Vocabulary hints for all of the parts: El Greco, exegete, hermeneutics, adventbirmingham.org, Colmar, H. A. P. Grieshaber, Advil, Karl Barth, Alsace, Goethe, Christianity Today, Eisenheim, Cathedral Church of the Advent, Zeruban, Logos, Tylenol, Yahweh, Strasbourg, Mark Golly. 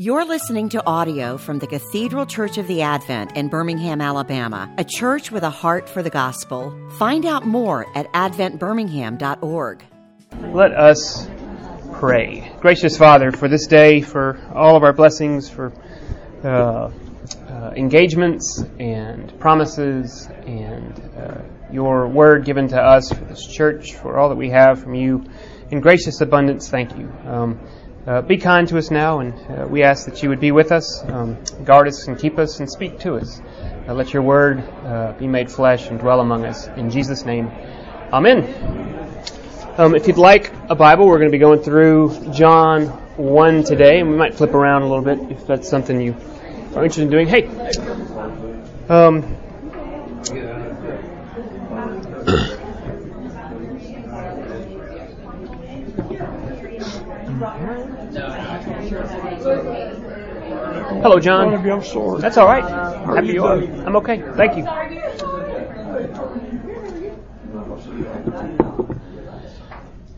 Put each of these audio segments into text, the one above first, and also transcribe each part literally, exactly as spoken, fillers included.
You're listening to audio from the Cathedral Church of the Advent in Birmingham, Alabama, a church with a heart for the gospel. Find out more at advent birmingham dot org. Let us pray. Gracious Father, for this day, for all of our blessings, for uh, uh, engagements and promises and uh, your word given to us, for this church, for all that we have from you. In gracious abundance, thank you. Um, Uh, be kind to us now, and uh, we ask that you would be with us, um, guard us and keep us and speak to us. Uh, let your word uh, be made flesh and dwell among us. In Jesus' name, amen. Um, if you'd like a Bible, we're going to be going through John one today, and we might flip around a little bit if that's something you are interested in doing. Hey! Um, Hello, John. I'm sorry. That's all right. How Happy you are. I'm okay. Thank you.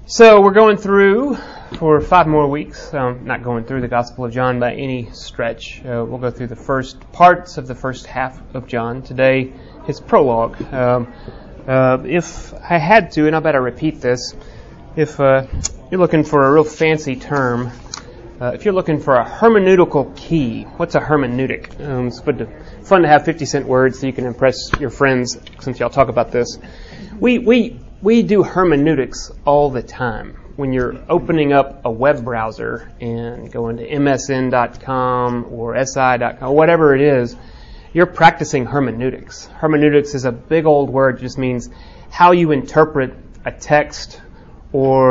So we're going through for five more weeks. Um, not going through the Gospel of John by any stretch. Uh, we'll go through the first parts of the first half of John. Today, his prologue. Um, uh, if I had to, and I better repeat this, if uh, you're looking for a real fancy term, Uh, if you're looking for a hermeneutical key, what's a hermeneutic? Um, it's fun to, fun to have fifty cent words so you can impress your friends, since y'all talk about this. We we we do hermeneutics all the time. When you're opening up a web browser and going to M S N dot com or S I dot com, whatever it is, you're practicing hermeneutics. Hermeneutics is a big old word. It just means how you interpret a text or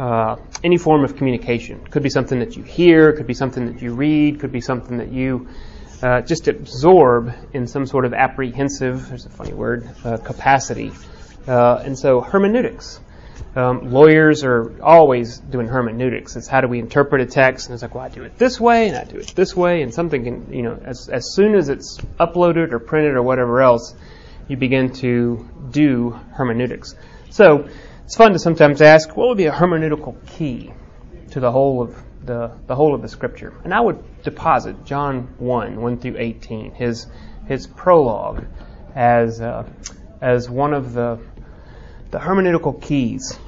Uh, any form of communication. Could be something that you hear, could be something that you read, could be something that you uh, just absorb in some sort of apprehensive, there's a funny word, uh, capacity. Uh, and so hermeneutics. Um, lawyers are always doing hermeneutics. It's how do we interpret a text, and it's like, well, I do it this way, and I do it this way, and something can, you know, as, as soon as it's uploaded or printed or whatever else, you begin to do hermeneutics. So, it's fun to sometimes ask, what would be a hermeneutical key to the whole of the the whole of the Scripture? And I would deposit John one, one through eighteen, his his prologue, as uh, as one of the the hermeneutical keys.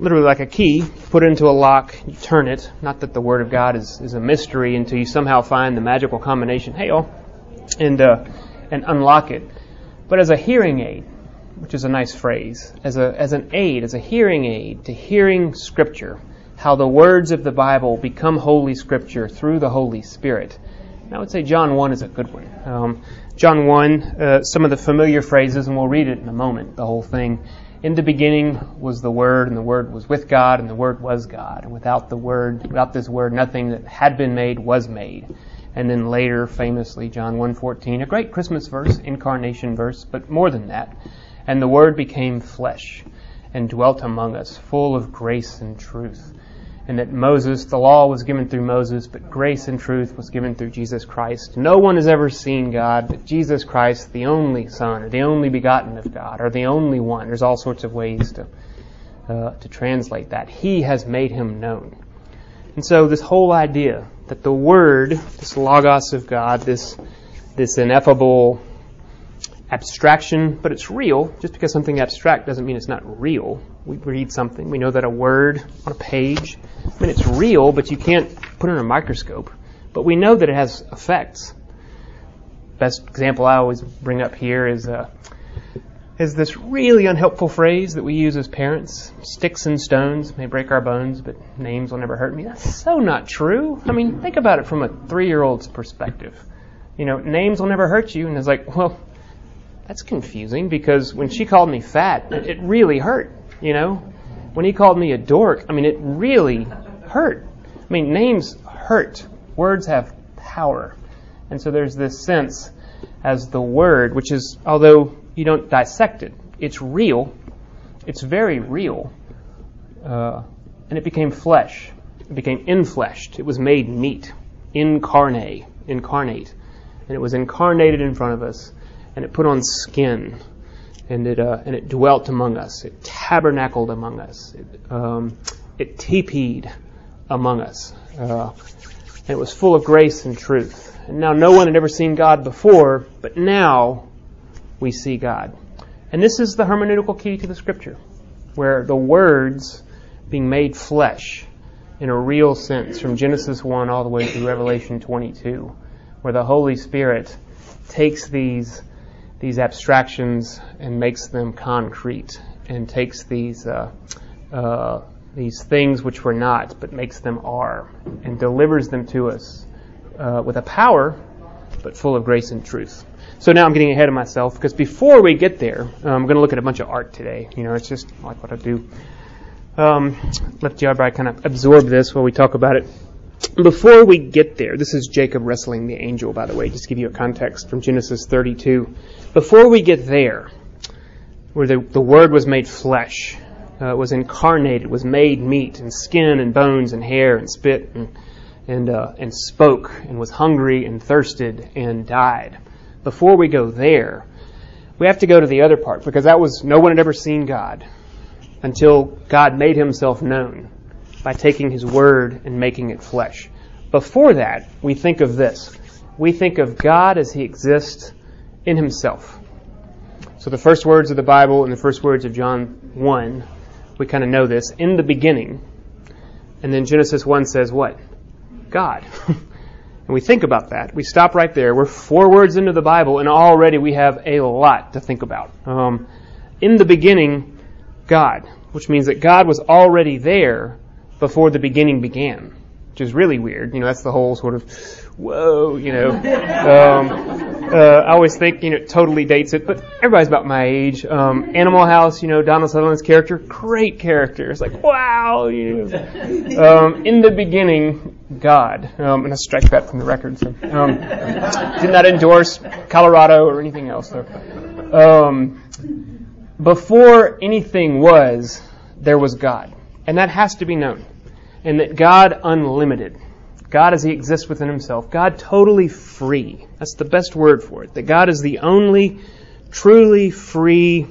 Literally like a key, put into a lock, you turn it. Not that the Word of God is, is a mystery until you somehow find the magical combination, hey y'all, and uh, and unlock it. But as a hearing aid, which is a nice phrase, as a as an aid, as a hearing aid to hearing Scripture, how the words of the Bible become Holy Scripture through the Holy Spirit. And I would say John one is a good one. Um, John one, uh, some of the familiar phrases, and we'll read it in a moment, the whole thing. In the beginning was the Word, and the Word was with God, and the Word was God. And without the Word, without this Word, nothing that had been made was made. And then later, famously, John one fourteen, a great Christmas verse, incarnation verse, but more than that. And the Word became flesh and dwelt among us, full of grace and truth. And that Moses, the law was given through Moses, but grace and truth was given through Jesus Christ. No one has ever seen God, but Jesus Christ, the only Son, or the only begotten of God, or the only one. There's all sorts of ways to uh, to translate that. He has made him known. And so this whole idea that the Word, this Logos of God, this this ineffable abstraction, but it's real. Just because something abstract doesn't mean it's not real. We read something. We know that a word on a page, I mean, it's real, but you can't put it in a microscope. But we know that it has effects. Best example I always bring up here is uh, is this really unhelpful phrase that we use as parents. Sticks and stones may break our bones, but names will never hurt me. That's so not true. I mean, think about it from a three-year-old's perspective. You know, names will never hurt you, and it's like, well, that's confusing, because when she called me fat, it really hurt, you know? When he called me a dork, I mean, it really hurt. I mean, names hurt. Words have power. And so there's this sense as the Word, which is, although you don't dissect it, it's real. It's very real. Uh, and it became flesh. It became infleshed. It was made meat. Incarnate. Incarnate. And it was incarnated in front of us. And it put on skin, and it uh, and it dwelt among us. It tabernacled among us. It, um, it teepeed among us. Uh, and it was full of grace and truth. And now no one had ever seen God before, but now we see God. And this is the hermeneutical key to the Scripture, where the words being made flesh in a real sense, from Genesis one all the way through Revelation twenty-two, where the Holy Spirit takes these these abstractions and makes them concrete, and takes these uh, uh, these things which were not, but makes them are, and delivers them to us uh, with a power, but full of grace and truth. So now I'm getting ahead of myself, because before we get there, uh, I'm going to look at a bunch of art today. You know, it's just like what I do. Um, let you kind of absorb this while we talk about it. Before we get there, this is Jacob wrestling the angel, by the way, just to give you a context from Genesis thirty-two. Before we get there, where the, the Word was made flesh, uh, was incarnated, was made meat and skin and bones and hair and spit and and, uh, and spoke and was hungry and thirsted and died. Before we go there, we have to go to the other part, because that was no one had ever seen God until God made himself known by taking his word and making it flesh. Before that, we think of this. We think of God as he exists in himself. So the first words of the Bible and the first words of John one, we kind of know this. In the beginning. And then Genesis one says what? God. And we think about that. We stop right there. We're four words into the Bible, and already we have a lot to think about. Um, in the beginning, God, which means that God was already there before the beginning began, which is really weird. You know, that's the whole sort of, whoa, you know. Um, uh, I always think, you know, it totally dates it, but everybody's about my age. Um, Animal House, you know, Donald Sutherland's character, great character. It's like, wow, you know. Um, in the beginning, God. Um, and I strike that from the record. So, um, did not endorse Colorado or anything else. So. Um, before anything was, there was God. And that has to be known. And that God unlimited. God as he exists within himself. God totally free. That's the best word for it. That God is the only truly free,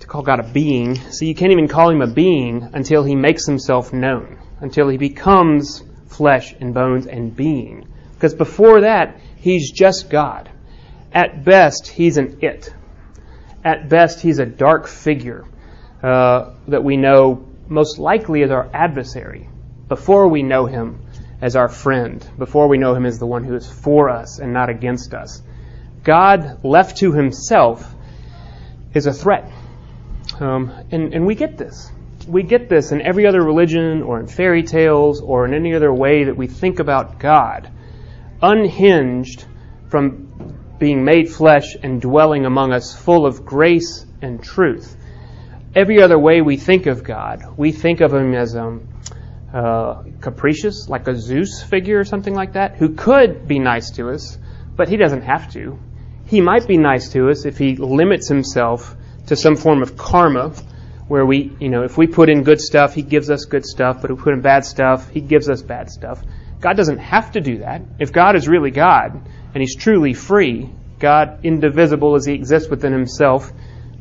to call God a being. So you can't even call him a being until he makes himself known. Until he becomes flesh and bones and being. Because before that, he's just God. At best, he's an it. At best, he's a dark figure uh, that we know most likely as our adversary, before we know him as our friend, before we know him as the one who is for us and not against us. God, left to himself, is a threat. Um, and, and we get this. We get this in every other religion or in fairy tales or in any other way that we think about God, unhinged from being made flesh and dwelling among us full of grace and truth. Every other way we think of God, we think of him as um, uh, capricious, like a Zeus figure or something like that, who could be nice to us, but he doesn't have to. He might be nice to us if he limits himself to some form of karma, where we, you know, if we put in good stuff, he gives us good stuff, but if we put in bad stuff, he gives us bad stuff. God doesn't have to do that. If God is really God, and he's truly free, God indivisible as he exists within himself,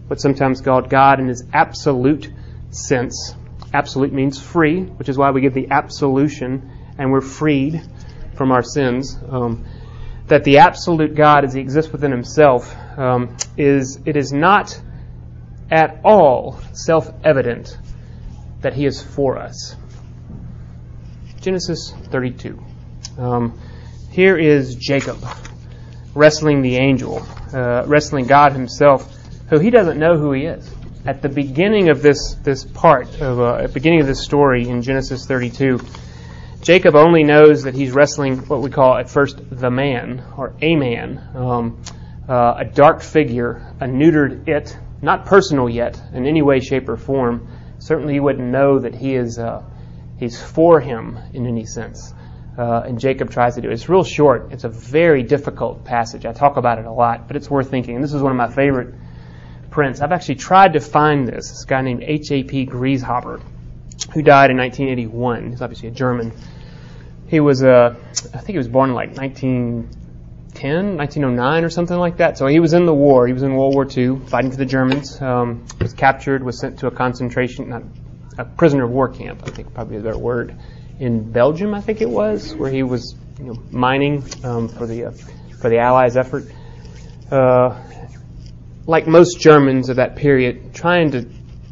but sometimes called God in his absolute sense. Absolute means free, which is why we give the absolution, and we're freed from our sins. Um, that the absolute God, as he exists within himself, um, is it is not at all self-evident that he is for us. Genesis thirty-two. Um, here is Jacob wrestling the angel, uh, wrestling God himself, who he doesn't know who he is. At the beginning of this this part, of uh, at the beginning of this story in Genesis thirty-two, Jacob only knows that he's wrestling what we call at first the man, or a man, um, uh, a dark figure, a neutered it, not personal yet in any way, shape, or form. Certainly he wouldn't know that he is uh, he's for him in any sense. Uh, and Jacob tries to do it. It's real short. It's a very difficult passage. I talk about it a lot, but it's worth thinking. And this is one of my favorite prints. I've actually tried to find this. This guy named H. A. P. Grieshaber, who died in nineteen eighty-one. He's obviously a German. He was, uh, I think he was born in like nineteen ten, nineteen oh nine or something like that. So he was in the war. He was in World War Two, fighting for the Germans. Um, was captured, was sent to a concentration, not a prisoner of war camp, I think probably is a better word, in Belgium, I think it was, where he was you know, mining um, for the uh, for the Allies' effort. Uh, like most Germans of that period, trying to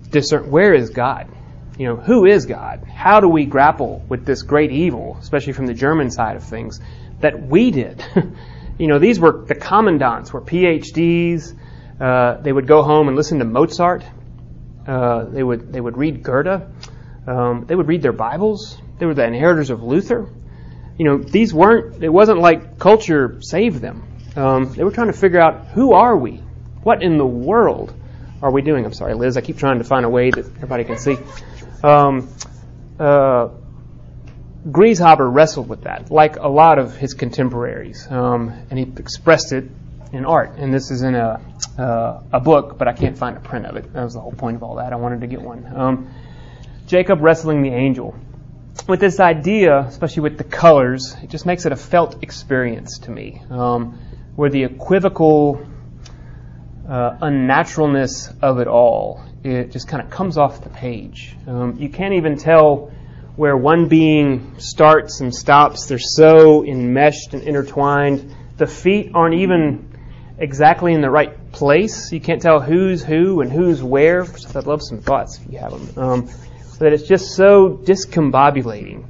discern where is God, you know, who is God? How do we grapple with this great evil, especially from the German side of things, that we did? You know, these were the commandants, were P H Ds. Uh, they would go home and listen to Mozart. Uh, they would they would read Goethe. Um, they would read their Bibles. They were the inheritors of Luther. You know, these weren't. It wasn't like culture saved them. Um, they were trying to figure out, who are we? What in the world are we doing? I'm sorry, Liz. I keep trying to find a way that everybody can see. Um, uh, Grieshaber wrestled with that, like a lot of his contemporaries, um, and he expressed it in art. And this is in a uh, a book, but I can't find a print of it. That was the whole point of all that. I wanted to get one. Um, Jacob wrestling the angel. With this idea, especially with the colors, it just makes it a felt experience to me, um, where the equivocal uh, unnaturalness of it all, it just kind of comes off the page. Um, you can't even tell where one being starts and stops. They're so enmeshed and intertwined. The feet aren't even exactly in the right place. You can't tell who's who and who's where. I'd love some thoughts if you have them. Um, That it's just so discombobulating,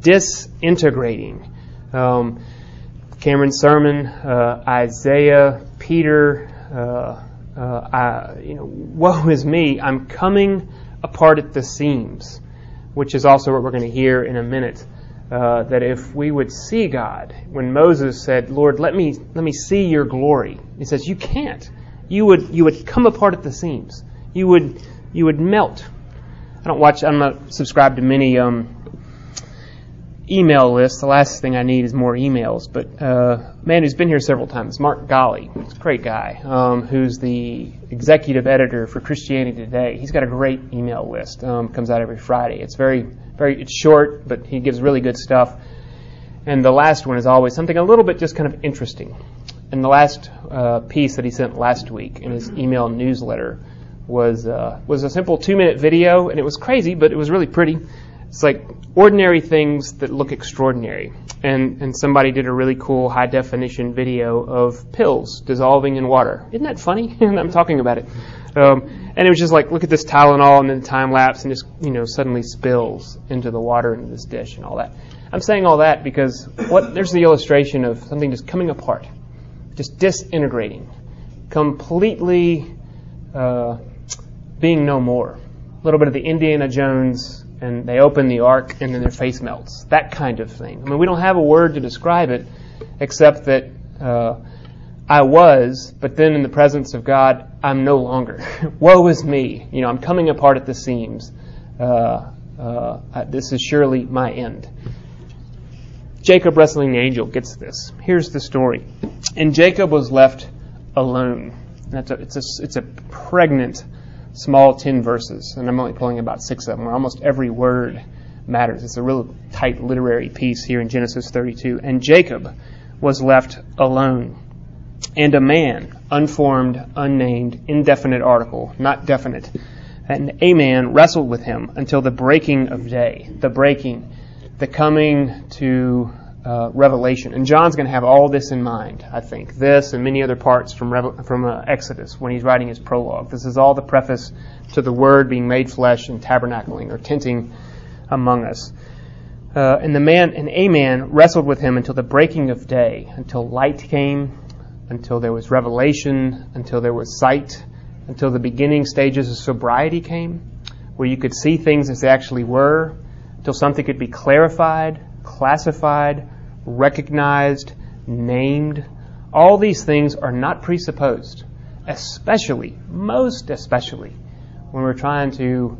disintegrating. Um, Cameron's sermon, uh, Isaiah, Peter, uh, uh, I, you know, woe is me, I'm coming apart at the seams, which is also what we're going to hear in a minute. Uh, that if we would see God, when Moses said, "Lord, let me let me see your glory," he says, "You can't. You would you would come apart at the seams. You would you would melt." I don't watch, I'm not subscribed to many um, email lists. The last thing I need is more emails. But uh, a man who's been here several times, Mark Golly, he's a great guy, um, who's the executive editor for Christianity Today. He's got a great email list. Um, comes out every Friday. It's very, very, it's short, but he gives really good stuff. And the last one is always something a little bit just kind of interesting. And the last uh, piece that he sent last week in his email newsletter was uh, was a simple two-minute video, and it was crazy, but it was really pretty. It's like ordinary things that look extraordinary. And and somebody did a really cool high-definition video of pills dissolving in water. Isn't that funny? I'm talking about it. Um, and it was just like, look at this Tylenol, and then time-lapse, and just, you know, suddenly spills into the water, into this dish, and all that. I'm saying all that because what there's the illustration of something just coming apart, just disintegrating, completely uh, being no more. A little bit of the Indiana Jones, and they open the ark, and then their face melts. That kind of thing. I mean, we don't have a word to describe it, except that uh, I was, but then in the presence of God, I'm no longer. Woe is me. You know, I'm coming apart at the seams. Uh, uh, I, this is surely my end. Jacob wrestling the angel gets this. Here's the story. And Jacob was left alone. That's a, it's a, it's a pregnant small ten verses, and I'm only pulling about six of them, where almost every word matters. It's a real tight literary piece here in Genesis thirty-two. And Jacob was left alone, and a man, unformed, unnamed, indefinite article, not definite, and a man wrestled with him until the breaking of day, the breaking, the coming to uh, Revelation. And John's going to have all this in mind, I think, this and many other parts from Revel- from uh, Exodus when he's writing his prologue. This is all the preface to the Word being made flesh and tabernacling or tenting among us. Uh, and the man and a man wrestled with him until the breaking of day, until light came, until there was revelation, until there was sight, until the beginning stages of sobriety came, where you could see things as they actually were, until something could be clarified, classified, recognized, named. All these things are not presupposed, especially, most especially, when we're trying to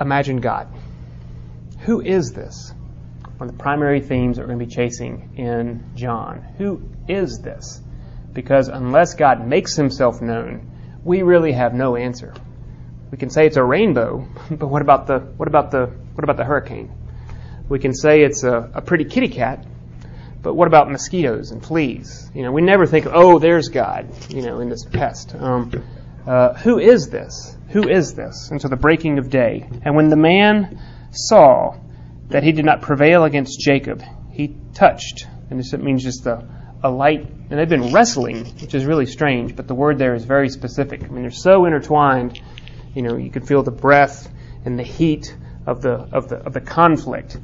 imagine God. Who is this? One of the primary themes that we're going to be chasing in John. Who is this? Because unless God makes himself known, we really have no answer. We can say it's a rainbow, but what about the what about the what about the hurricane? We can say it's a, a pretty kitty cat, but what about mosquitoes and fleas? You know, we never think, oh, there's God, you know, in this pest. Um, uh, who is this? Who is this? Until the breaking of day. And when the man saw that he did not prevail against Jacob. He touched, and this means just the, a light, and they've been wrestling, which is really strange, but the word there is very specific. I mean, they're so intertwined, you know, you can feel the breath and the heat of the of the of the conflict.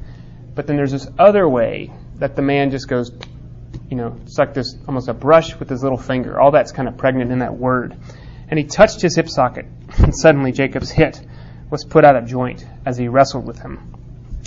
But then there's this other way that the man just goes, you know, it's like this almost a brush with his little finger. All that's kind of pregnant in that word. And he touched his hip socket, and suddenly Jacob's hip was put out of joint as he wrestled with him.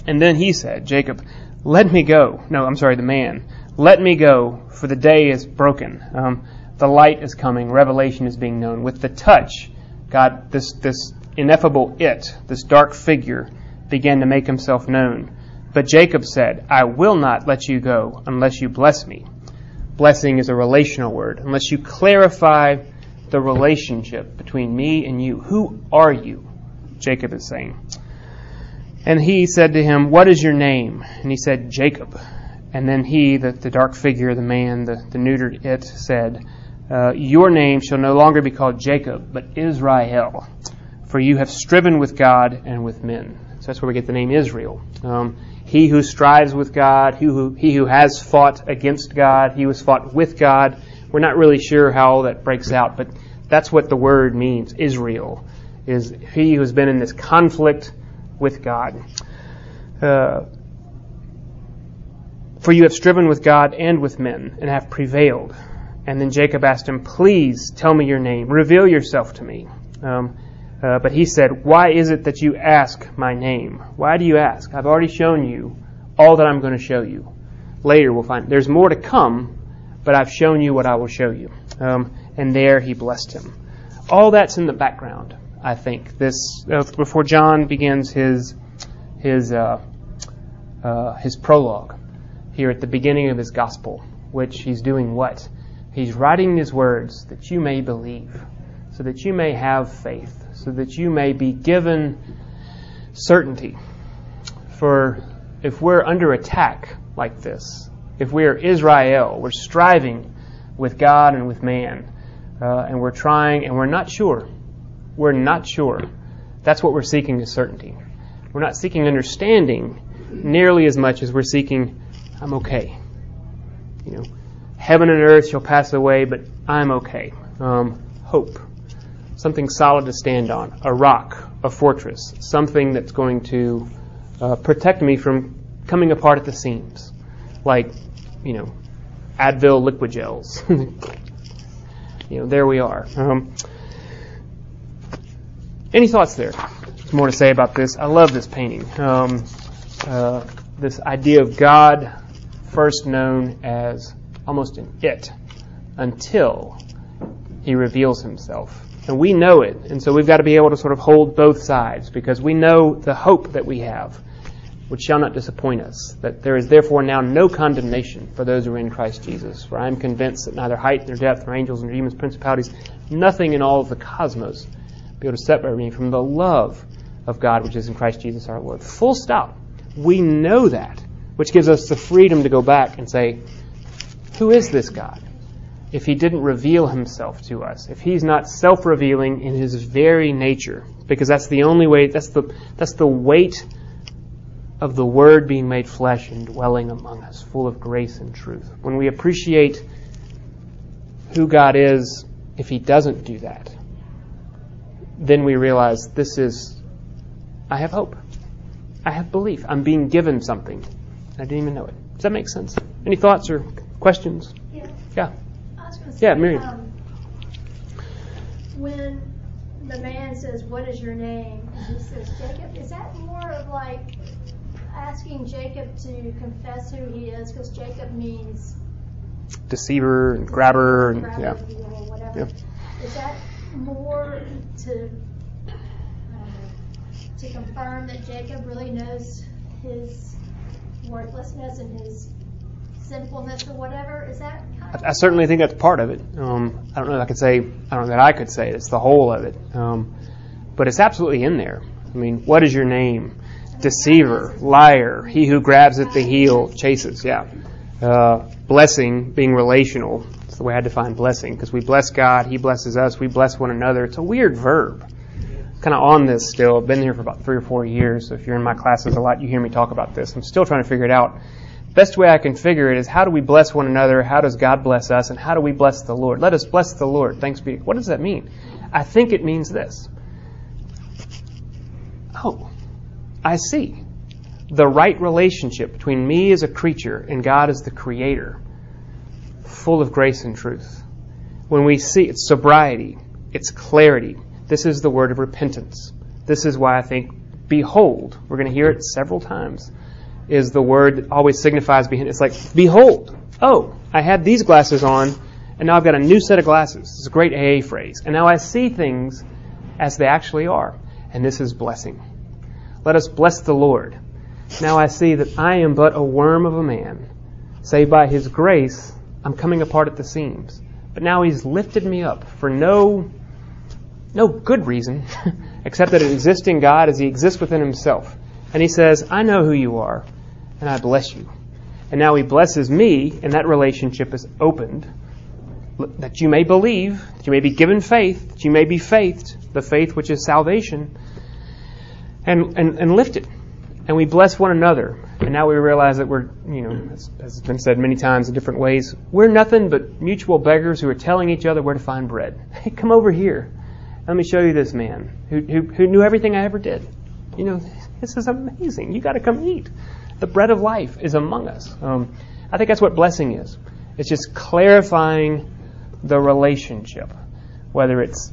And then he said, Jacob, let me go. No, I'm sorry, the man. Let me go, for the day is broken. Um, the light is coming. Revelation is being known. With the touch, God, this this ineffable it, this dark figure, began to make himself known. But Jacob said, I will not let you go unless you bless me. Blessing is a relational word. Unless you clarify the relationship between me and you. Who are you? Jacob is saying. And he said to him, what is your name? And he said, Jacob. And then he, the, the dark figure, the man, the, the neutered it, said, uh, your name shall no longer be called Jacob, but Israel, for you have striven with God and with men. So that's where we get the name Israel. Um, he who strives with God, he who, he who has fought against God, he who has fought with God. We're not really sure how all that breaks out, but that's what the word means, Israel, is he who has been in this conflict with God. Uh, for you have striven with God and with men, and have prevailed. And then Jacob asked him, please tell me your name, reveal yourself to me. Um, uh, but he said, why is it that you ask my name? Why do you ask? I've already shown you all that I'm going to show you. Later we'll find there's more to come, but I've shown you what I will show you. Um, and there he blessed him. All that's in the background, I think. This uh, before John begins his his uh, uh, his prologue here at the beginning of his gospel, which he's doing what? He's writing his words that you may believe, so that you may have faith, so that you may be given certainty. For if we're under attack like this, if we are Israel, we're striving with God and with man, uh, and we're trying, and we're not sure. We're not sure. That's what we're seeking is certainty. We're not seeking understanding nearly as much as we're seeking, I'm okay. You know, heaven and earth shall pass away, but I'm okay. Um, hope, something solid to stand on, a rock, a fortress, something that's going to uh, protect me from coming apart at the seams, like, you know, Advil liquid gels. You know, there we are. Um, Any thoughts there? There's more to say about this. I love this painting. Um, uh, this idea of God first known as almost an it until he reveals himself. And we know it. And so we've got to be able to sort of hold both sides, because we know the hope that we have, which shall not disappoint us, that there is therefore now no condemnation for those who are in Christ Jesus. For I am convinced that neither height nor depth nor angels nor demons, principalities, nothing in all of the cosmos be able to separate me from the love of God which is in Christ Jesus our Lord. Full stop. We know that, which gives us the freedom to go back and say, who is this God? If he didn't reveal himself to us, if he's not self-revealing in his very nature, because that's the only way, that's the that's the weight of the Word being made flesh and dwelling among us, full of grace and truth. When we appreciate who God is, if he doesn't do that, then we realize this is, I have hope. I have belief. I'm being given something. I didn't even know it. Does that make sense? Any thoughts or questions? Yeah. Yeah, I was gonna say, yeah, Miriam. Um, when the man says, what is your name? And he says, Jacob. Is that more of like asking Jacob to confess who he is? Because Jacob means deceiver and grabber. And, grabber and, yeah. Or whatever. Yeah. Is that more to uh, to confirm that Jacob really knows his worthlessness and his sinfulness or whatever? Is that kind of I, I certainly think that's part of it. Um, I don't know if I could say, I don't know that I could say it. It's the whole of it. Um, but it's absolutely in there. I mean, what is your name? Deceiver, liar, he who grabs at the heel chases, yeah. Uh, blessing, being relational. The way I define blessing, because we bless God, he blesses us, we bless one another. It's a weird verb. kind of on this still. I've been here for about three or four years, so if you're in my classes a lot, you hear me talk about this. I'm still trying to figure it out. The best way I can figure it is, how do we bless one another? How does God bless us? And how do we bless the Lord? Let us bless the Lord. Thanks be to God. What does that mean? I think it means this. Oh, I see. The right relationship between me as a creature and God as the Creator, full of grace and truth. When we see it's sobriety, it's clarity. This is the word of repentance. This is why I think behold, we're going to hear it several times, is the word that always signifies behind. It's like, behold, oh, I had these glasses on, and now I've got a new set of glasses. It's a great A A phrase. And now I see things as they actually are. And this is blessing. Let us bless the Lord. Now I see that I am but a worm of a man. Save by His grace, I'm coming apart at the seams. But now He's lifted me up for no no good reason, except that an existing God as He exists within Himself. And He says, I know who you are, and I bless you. And now He blesses me, and that relationship is opened, that you may believe, that you may be given faith, that you may be faithed, the faith which is salvation, and, and, and lifted. And we bless one another. And now we realize that we're, you know, as, as has been said many times in different ways, we're nothing but mutual beggars who are telling each other where to find bread. Hey, come over here. Let me show you this man who, who, who knew everything I ever did. You know, this is amazing. You got to come eat. The bread of life is among us. Um, I think that's what blessing is. It's just clarifying the relationship, whether it's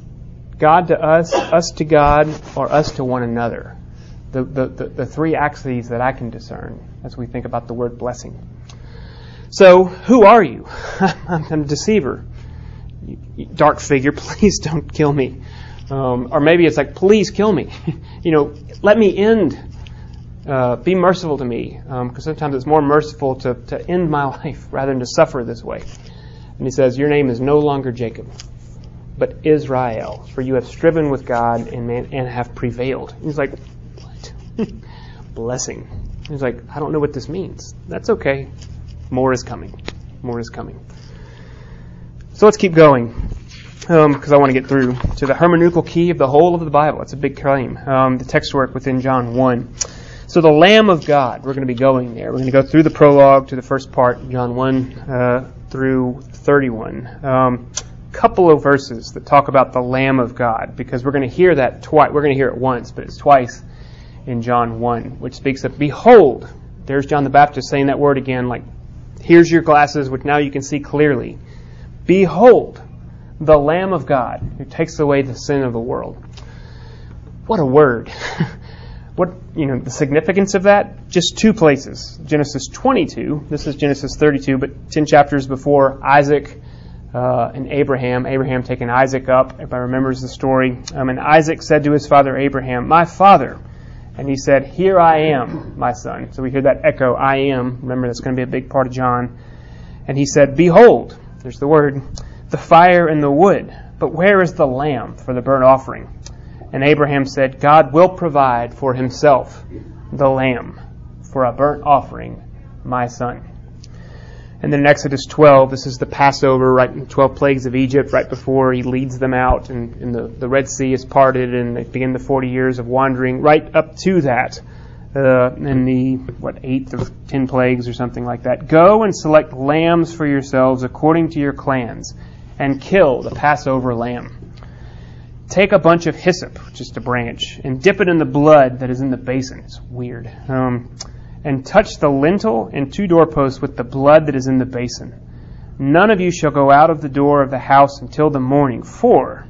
God to us, us to God, or us to one another. The, the, the, the three axes that I can discern as we think about the word blessing. So, who are you? I'm, I'm a deceiver. You, you dark figure, please don't kill me. Um, or maybe it's like, please kill me. You know, let me end. Uh, be merciful to me. Um, because sometimes it's more merciful to, to end my life rather than to suffer this way. And He says, your name is no longer Jacob, but Israel. For you have striven with God and man and have prevailed. And He's like, blessing. He's like, I don't know what this means. That's okay. More is coming. More is coming. So let's keep going, because um, I want to get through to the hermeneutical key of the whole of the Bible. It's a big claim. Um, the text work within John one. So the Lamb of God, we're going to be going there. We're going to go through the prologue to the first part, John one uh, through thirty-one. Um, couple of verses that talk about the Lamb of God, because we're going to hear that twice. We're going to hear it once, but it's twice in John one, which speaks of, behold, there's John the Baptist saying that word again, like, here's your glasses, which now you can see clearly. Behold, the Lamb of God, who takes away the sin of the world. What a word. What, you know, the significance of that? Just two places. Genesis twenty-two, this is Genesis thirty-two, but ten chapters before, Isaac uh, and Abraham, Abraham taking Isaac up, everybody remembers the story. Um, and Isaac said to his father Abraham, my father. And he said, here I am, my son. So we hear that echo, I am. Remember, that's going to be a big part of John. And he said, behold, there's the word, the fire and the wood. But where is the lamb for the burnt offering? And Abraham said, God will provide for himself the lamb for a burnt offering, my son. And then in Exodus twelve, this is the Passover, right in the twelve plagues of Egypt, right before he leads them out, and, and the, the Red Sea is parted, and they begin the forty years of wandering, right up to that, uh, in the, what, eighth of ten plagues or something like that. Go and select lambs for yourselves according to your clans, and kill the Passover lamb. Take a bunch of hyssop, just a branch, and dip it in the blood that is in the basin. It's weird. Um... and touch the lintel and two doorposts with the blood that is in the basin. None of you shall go out of the door of the house until the morning, for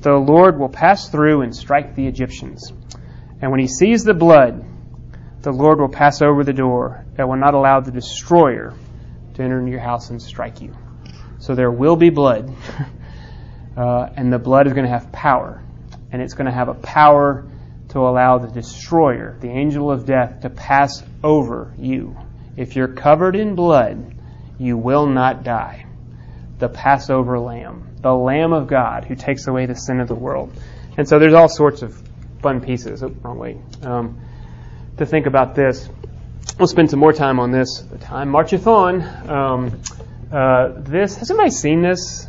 the Lord will pass through and strike the Egyptians. And when he sees the blood, the Lord will pass over the door and will not allow the destroyer to enter into your house and strike you. So there will be blood, uh, and the blood is going to have power, and it's going to have a power to allow the destroyer, the angel of death, to pass over you. If you're covered in blood, you will not die. The Passover Lamb, the Lamb of God who takes away the sin of the world. And so there's all sorts of fun pieces. Oh, wrong way. Um, to think about this. We'll spend some more time on this. The time marcheth on. Um, uh, this, has anybody seen this?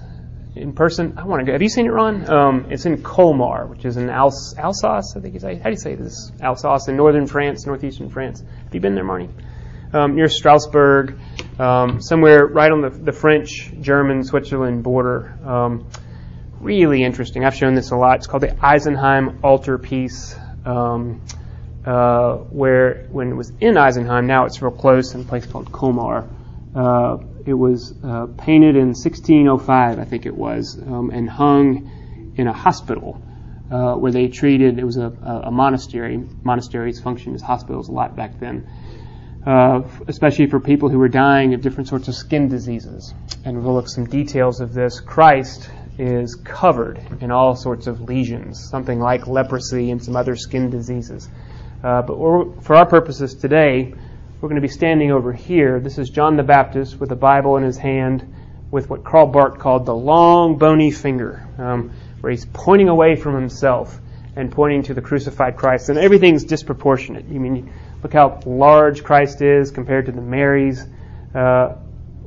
in person. I want to go. Have you seen it, Ron? Um, it's in Colmar, which is in Alsace, I think you say. How do you say this? Alsace in northern France, northeastern France. Have you been there, Marnie? Um, near Strasbourg, um, somewhere right on the, the French-German-Switzerland border. Um, really interesting. I've shown this a lot. It's called the Eisenheim altarpiece, um, uh, where when it was in Eisenheim, now it's real close in a place called Colmar. Uh, it was uh, painted in sixteen oh five, I think it was, um, and hung in a hospital uh, where they treated, it was a, a monastery. Monasteries functioned as hospitals a lot back then. Uh, especially for people who were dying of different sorts of skin diseases. And we'll look at some details of this. Christ is covered in all sorts of lesions, something like leprosy and some other skin diseases. Uh, but we're, for our purposes today, we're going to be standing over here. This is John the Baptist with a Bible in his hand with what Karl Barth called the long bony finger, um, where he's pointing away from himself and pointing to the crucified Christ. And everything's disproportionate. You mean, look how large Christ is compared to the Marys. Uh,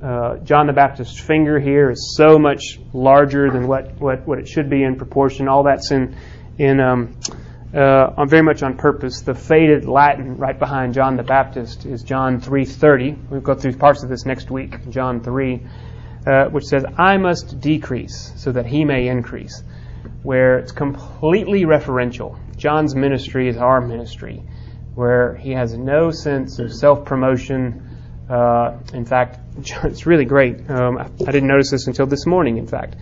uh, John the Baptist's finger here is so much larger than what, what, what it should be in proportion. All that's in in um, uh, on very much on purpose. The faded Latin right behind John the Baptist is John three thirty. We'll go through parts of this next week, John three, uh, which says, "I must decrease so that he may increase," where it's completely referential. John's ministry is our ministry, where he has no sense of self-promotion. Uh, in fact, it's really great. Um, I didn't notice this until this morning, in fact.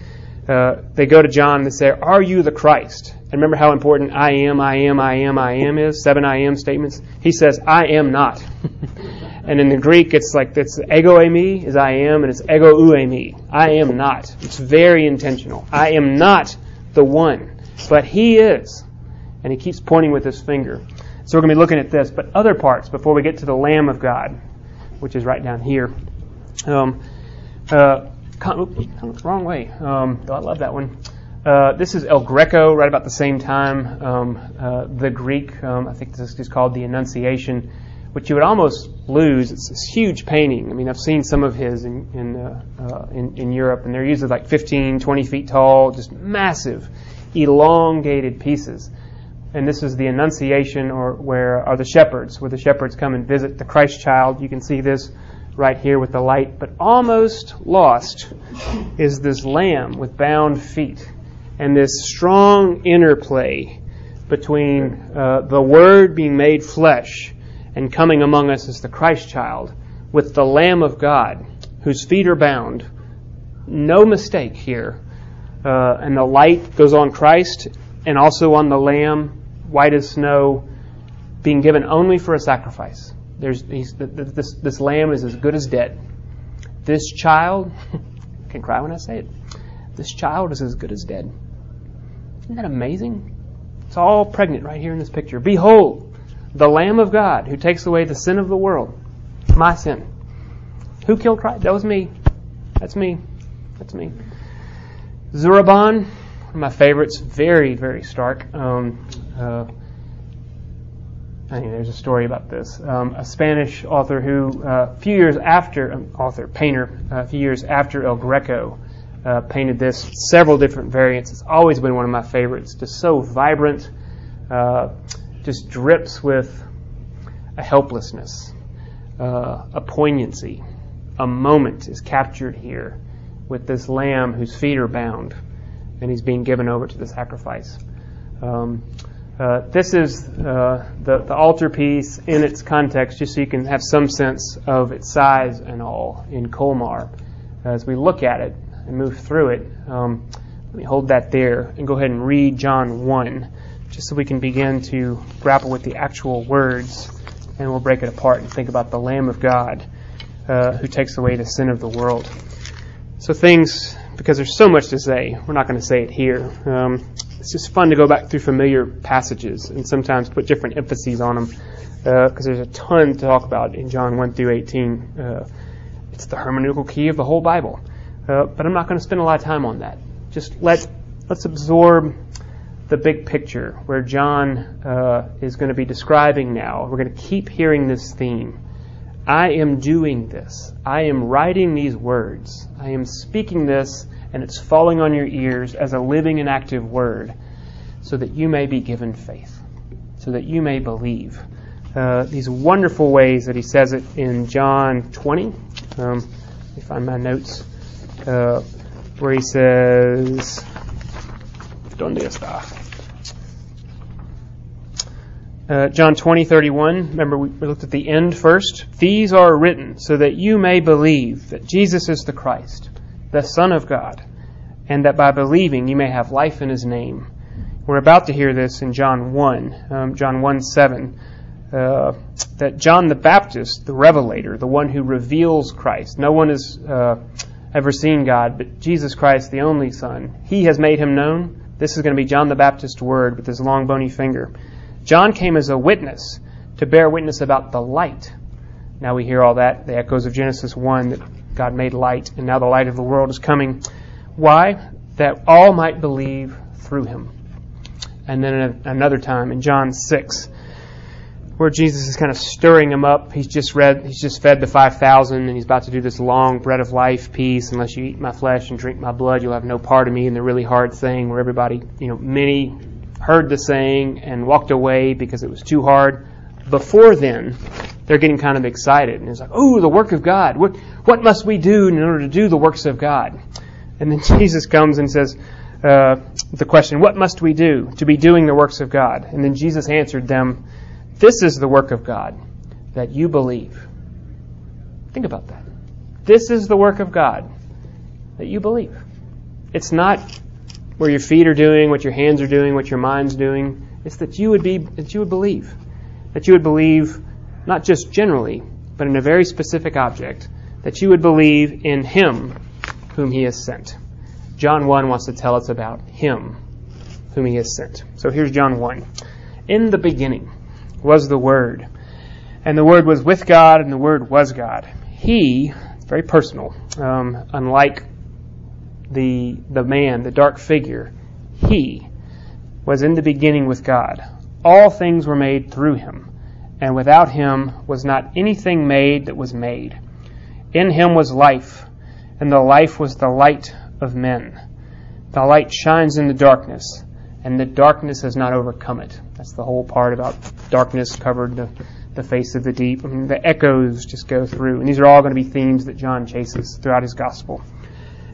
Uh, they go to John and say, "Are you the Christ?" And remember how important I am, I am, I am, I am is? Seven I am statements. He says, "I am not." And in the Greek, it's like, it's ego eimi is I am, and it's ego ou eimi, I am not. It's very intentional. I am not the one, but he is. And he keeps pointing with his finger. So we're going to be looking at this, but other parts before we get to the Lamb of God, which is right down here. Um, uh, oops, wrong way. Um, I love that one. Uh, this is El Greco, right about the same time. Um, uh, the Greek, um, I think this is called the Annunciation, which you would almost lose. It's this huge painting. I mean, I've seen some of his in in, uh, uh, in, in Europe, and they're usually like fifteen, twenty feet tall, just massive, elongated pieces. And this is the Annunciation, or where are the shepherds, where the shepherds come and visit the Christ child. You can see this right here with the light. But almost lost is this lamb with bound feet and this strong interplay between uh, the Word being made flesh and coming among us as the Christ child with the Lamb of God whose feet are bound. No mistake here. Uh, and the light goes on Christ and also on the Lamb, white as snow, being given only for a sacrifice. There's he's, this, this lamb is as good as dead. This child, I can cry when I say it, this child is as good as dead. Isn't that amazing? It's all pregnant right here in this picture. Behold, the Lamb of God who takes away the sin of the world, my sin. Who killed Christ? That was me. That's me. That's me. Zeruban, one of my favorites, very, very stark. Um, Uh, I mean, there's a story about this. Um, a Spanish author who, uh, a few years after, um, author, painter, uh, a few years after El Greco uh, painted this, several different variants. It's always been one of my favorites. Just so vibrant, uh, just drips with a helplessness, uh, a poignancy. A moment is captured here with this lamb whose feet are bound, and he's being given over to the sacrifice. Um, Uh, this is uh, the, the altarpiece in its context, just so you can have some sense of its size and all in Colmar. As we look at it and move through it, um, let me hold that there and go ahead and read John one, just so we can begin to grapple with the actual words, and we'll break it apart and think about the Lamb of God uh, who takes away the sin of the world. So things, because there's so much to say, we're not going to say it here. Um, It's just fun to go back through familiar passages and sometimes put different emphases on them, because uh, there's a ton to talk about in John one through eighteen. Uh, it's the hermeneutical key of the whole Bible. Uh, but I'm not going to spend a lot of time on that. Just let, let's absorb the big picture where John uh, is going to be describing now. We're going to keep hearing this theme. I am doing this. I am writing these words. I am speaking this and it's falling on your ears as a living and active word, so that you may be given faith, so that you may believe. Uh, these wonderful ways that he says it in John twenty, um, let me find my notes, uh, where he says, ¿Dónde está? Uh, John twenty, thirty-one, remember we looked at the end first. These are written so that you may believe that Jesus is the Christ, the Son of God, and that by believing you may have life in his name. We're about to hear this in John one, um, John one, seven. Uh, that John the Baptist, the revelator, the one who reveals Christ, no one has uh, ever seen God, but Jesus Christ, the only Son, he has made him known. This is going to be John the Baptist's word with his long bony finger. John came as a witness to bear witness about the light. Now we hear all that, the echoes of Genesis one, that God made light, and now the light of the world is coming. Why? That all might believe through him. And then another time in John six, where Jesus is kind of stirring him up. He's just read, he's just fed the five thousand, and he's about to do this long bread of life piece. Unless you eat my flesh and drink my blood, you'll have no part of me. And the really hard thing where everybody, you know, many heard the saying and walked away because it was too hard. Before then, they're getting kind of excited. And it's like, oh, the work of God. What, what must we do in order to do the works of God? And then Jesus comes and says, uh, the question, what must we do to be doing the works of God? And then Jesus answered them, this is the work of God, that you believe. Think about that. This is the work of God, that you believe. It's not where your feet are doing, what your hands are doing, what your mind's doing. It's that you would be, that you would believe. That you would believe not just generally, but in a very specific object. That you would believe in him whom he has sent. John one wants to tell us about him whom he has sent. So here's John one. In the beginning was the Word, and the Word was with God, and the Word was God. He, very personal, um, unlike the the man, the dark figure, he was in the beginning with God. All things were made through him, and without him was not anything made that was made. In him was life, and the life was the light of men. The light shines in the darkness, and the darkness has not overcome it. That's the whole part about darkness covered the, the face of the deep. I mean, the echoes just go through. And these are all going to be themes that John chases throughout his gospel.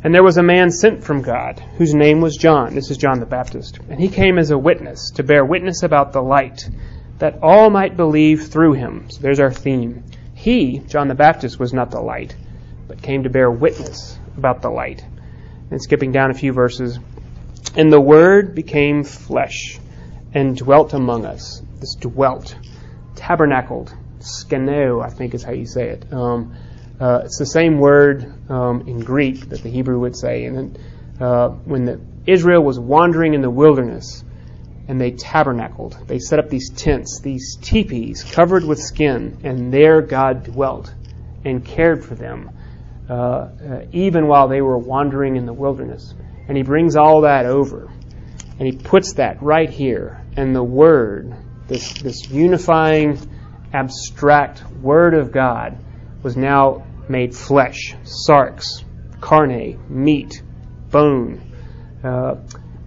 And there was a man sent from God, whose name was John. This is John the Baptist. And he came as a witness, to bear witness about the light, that all might believe through him. So there's our theme. He, John the Baptist, was not the light, but came to bear witness about the light. And skipping down a few verses, and the Word became flesh and dwelt among us. This dwelt, tabernacled, skeno, I think is how you say it. Um, uh, it's the same word um, in Greek that the Hebrew would say. And then, uh, when the, Israel was wandering in the wilderness, and they tabernacled, they set up these tents, these teepees covered with skin, and there God dwelt and cared for them, uh, uh, even while they were wandering in the wilderness. And he brings all that over, and he puts that right here. And the Word, this, this unifying, abstract Word of God, was now made flesh, sarx, carne, meat, bone. Uh,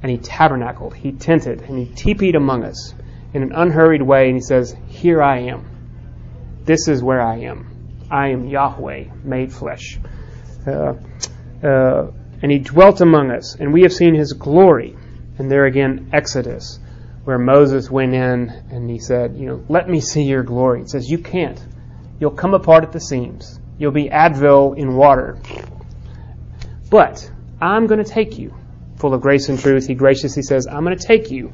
and he tabernacled, he tented, and he teepeed among us in an unhurried way. And he says, here I am. This is where I am. I am Yahweh, made flesh. Uh, uh, And he dwelt among us, and we have seen his glory. And there again, Exodus, where Moses went in and he said, you know, let me see your glory. It says, you can't. You'll come apart at the seams. You'll be Advil in water. But I'm going to take you. Full of grace and truth, he graciously says, I'm going to take you.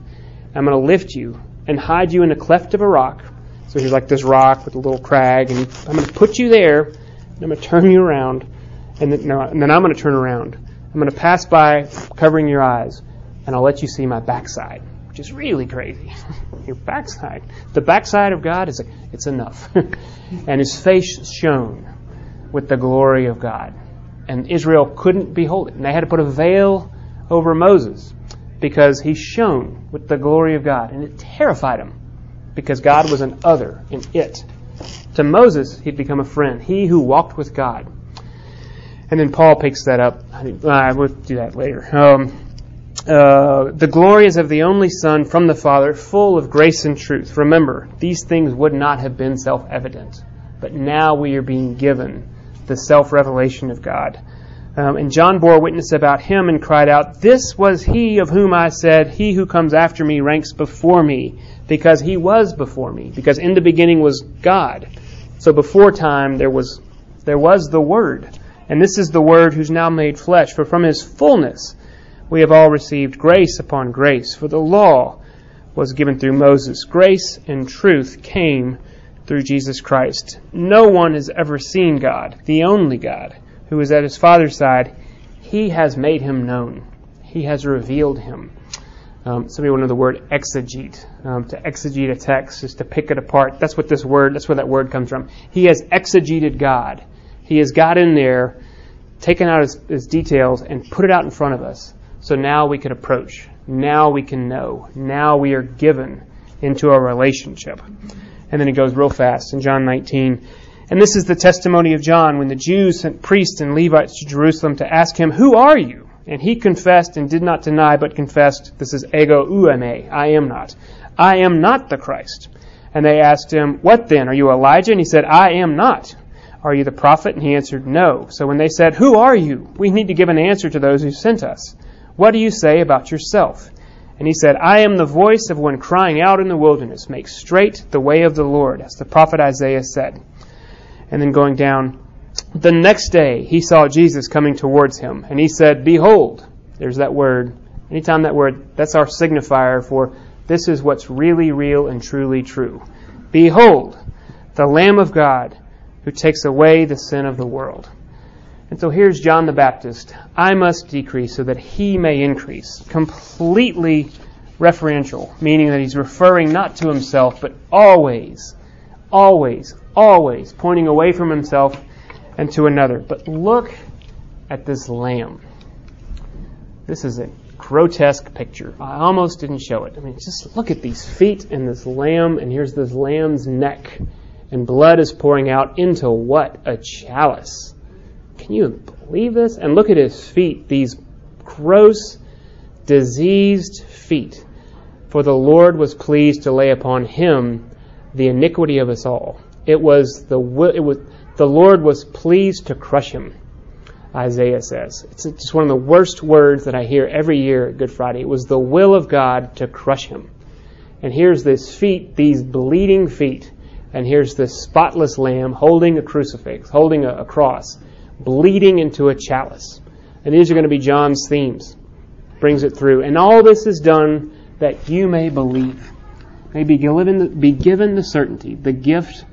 I'm going to lift you and hide you in a cleft of a rock. So here's like this rock with a little crag. And I'm going to put you there, and I'm going to turn you around. And then, no, and then I'm going to turn around. I'm going to pass by covering your eyes, and I'll let you see my backside, which is really crazy. Your backside. The backside of God, is a, it's enough. And his face shone with the glory of God. And Israel couldn't behold it. And they had to put a veil over Moses because he shone with the glory of God. And it terrified him because God was an other, an it. To Moses, he'd become a friend, he who walked with God. And then Paul picks that up. I think, uh, we'll do that later. Um, uh, the glory is of the only Son from the Father, full of grace and truth. Remember, these things would not have been self-evident, but now we are being given the self-revelation of God. Um, and John bore witness about him and cried out, "This was he of whom I said, he who comes after me ranks before me, because he was before me." Because in the beginning was God. So before time there was there was the Word. And this is the Word who's now made flesh. For from his fullness we have all received grace upon grace. For the law was given through Moses. Grace and truth came through Jesus Christ. No one has ever seen God, the only God, who is at his Father's side. He has made him known. He has revealed him. Um, somebody will know the word exegete. Um, to exegete a text is to pick it apart. That's what this word, that's where that word comes from. He has exegeted God. He has got in there, taken out his, his details, and put it out in front of us. So now we can approach. Now we can know. Now we are given into a relationship. And then it goes real fast in John nineteen. And this is the testimony of John when the Jews sent priests and Levites to Jerusalem to ask him, "Who are you?" And he confessed and did not deny, but confessed, this is ego ueme, I am not. "I am not the Christ." And they asked him, "What then? Are you Elijah?" And he said, "I am not." "Are you the prophet?" And he answered, "No." So when they said, "Who are you?" we need to give an answer to those who sent us. "What do you say about yourself?" And he said, "I am the voice of one crying out in the wilderness, make straight the way of the Lord, as the prophet Isaiah said." And then going down, the next day he saw Jesus coming towards him, and he said, "Behold," there's that word. Anytime that word, that's our signifier for this is what's really real and truly true. "Behold, the Lamb of God, who takes away the sin of the world." And so here's John the Baptist. I must decrease so that he may increase. Completely referential, meaning that he's referring not to himself, but always, always, always pointing away from himself and to another. But look at this lamb. This is a grotesque picture. I almost didn't show it. I mean, just look at these feet and this lamb, and here's this lamb's neck. And blood is pouring out into what? A chalice. Can you believe this? And look at his feet, these gross, diseased feet. For the Lord was pleased to lay upon him the iniquity of us all. It was the it was the Lord was pleased to crush him, Isaiah says. It's just one of the worst words that I hear every year at Good Friday. It was the will of God to crush him. And here's this feet, these bleeding feet. And here's this spotless lamb holding a crucifix, holding a, a cross, bleeding into a chalice. And these are going to be John's themes. Brings it through. And all this is done that you may believe. May be given the, be given the certainty, the gift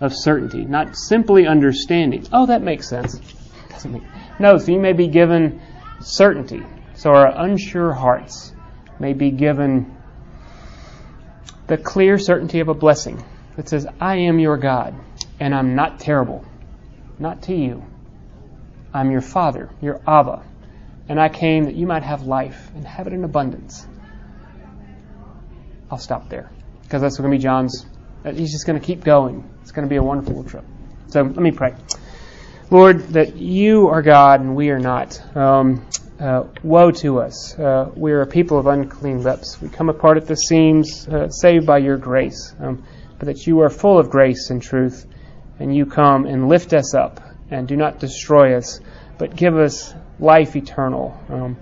of certainty. Not simply understanding. Oh, that makes sense. Doesn't make, no, so you may be given certainty. So our unsure hearts may be given the clear certainty of a blessing. It says, "I am your God, and I'm not terrible. Not to you. I'm your Father, your Abba. And I came that you might have life and have it in abundance." I'll stop there, because that's going to be John's. He's just going to keep going. It's going to be a wonderful trip. So let me pray. Lord, that you are God and we are not. Um, uh, woe to us. Uh, we are a people of unclean lips. We come apart at the seams, uh, saved by your grace. Um, but that you are full of grace and truth, and you come and lift us up, and do not destroy us, but give us life eternal. Um,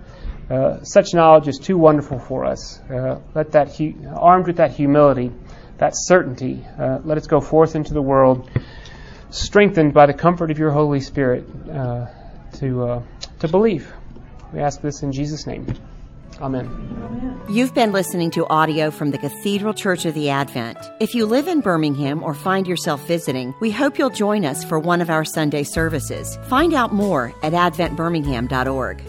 uh, such knowledge is too wonderful for us. Uh, let that, hu- armed with that humility, that certainty, uh, let us go forth into the world, strengthened by the comfort of your Holy Spirit, uh, to uh, to believe. We ask this in Jesus' name. Amen. You've been listening to audio from the Cathedral Church of the Advent. If you live in Birmingham or find yourself visiting, we hope you'll join us for one of our Sunday services. Find out more at advent birmingham dot org.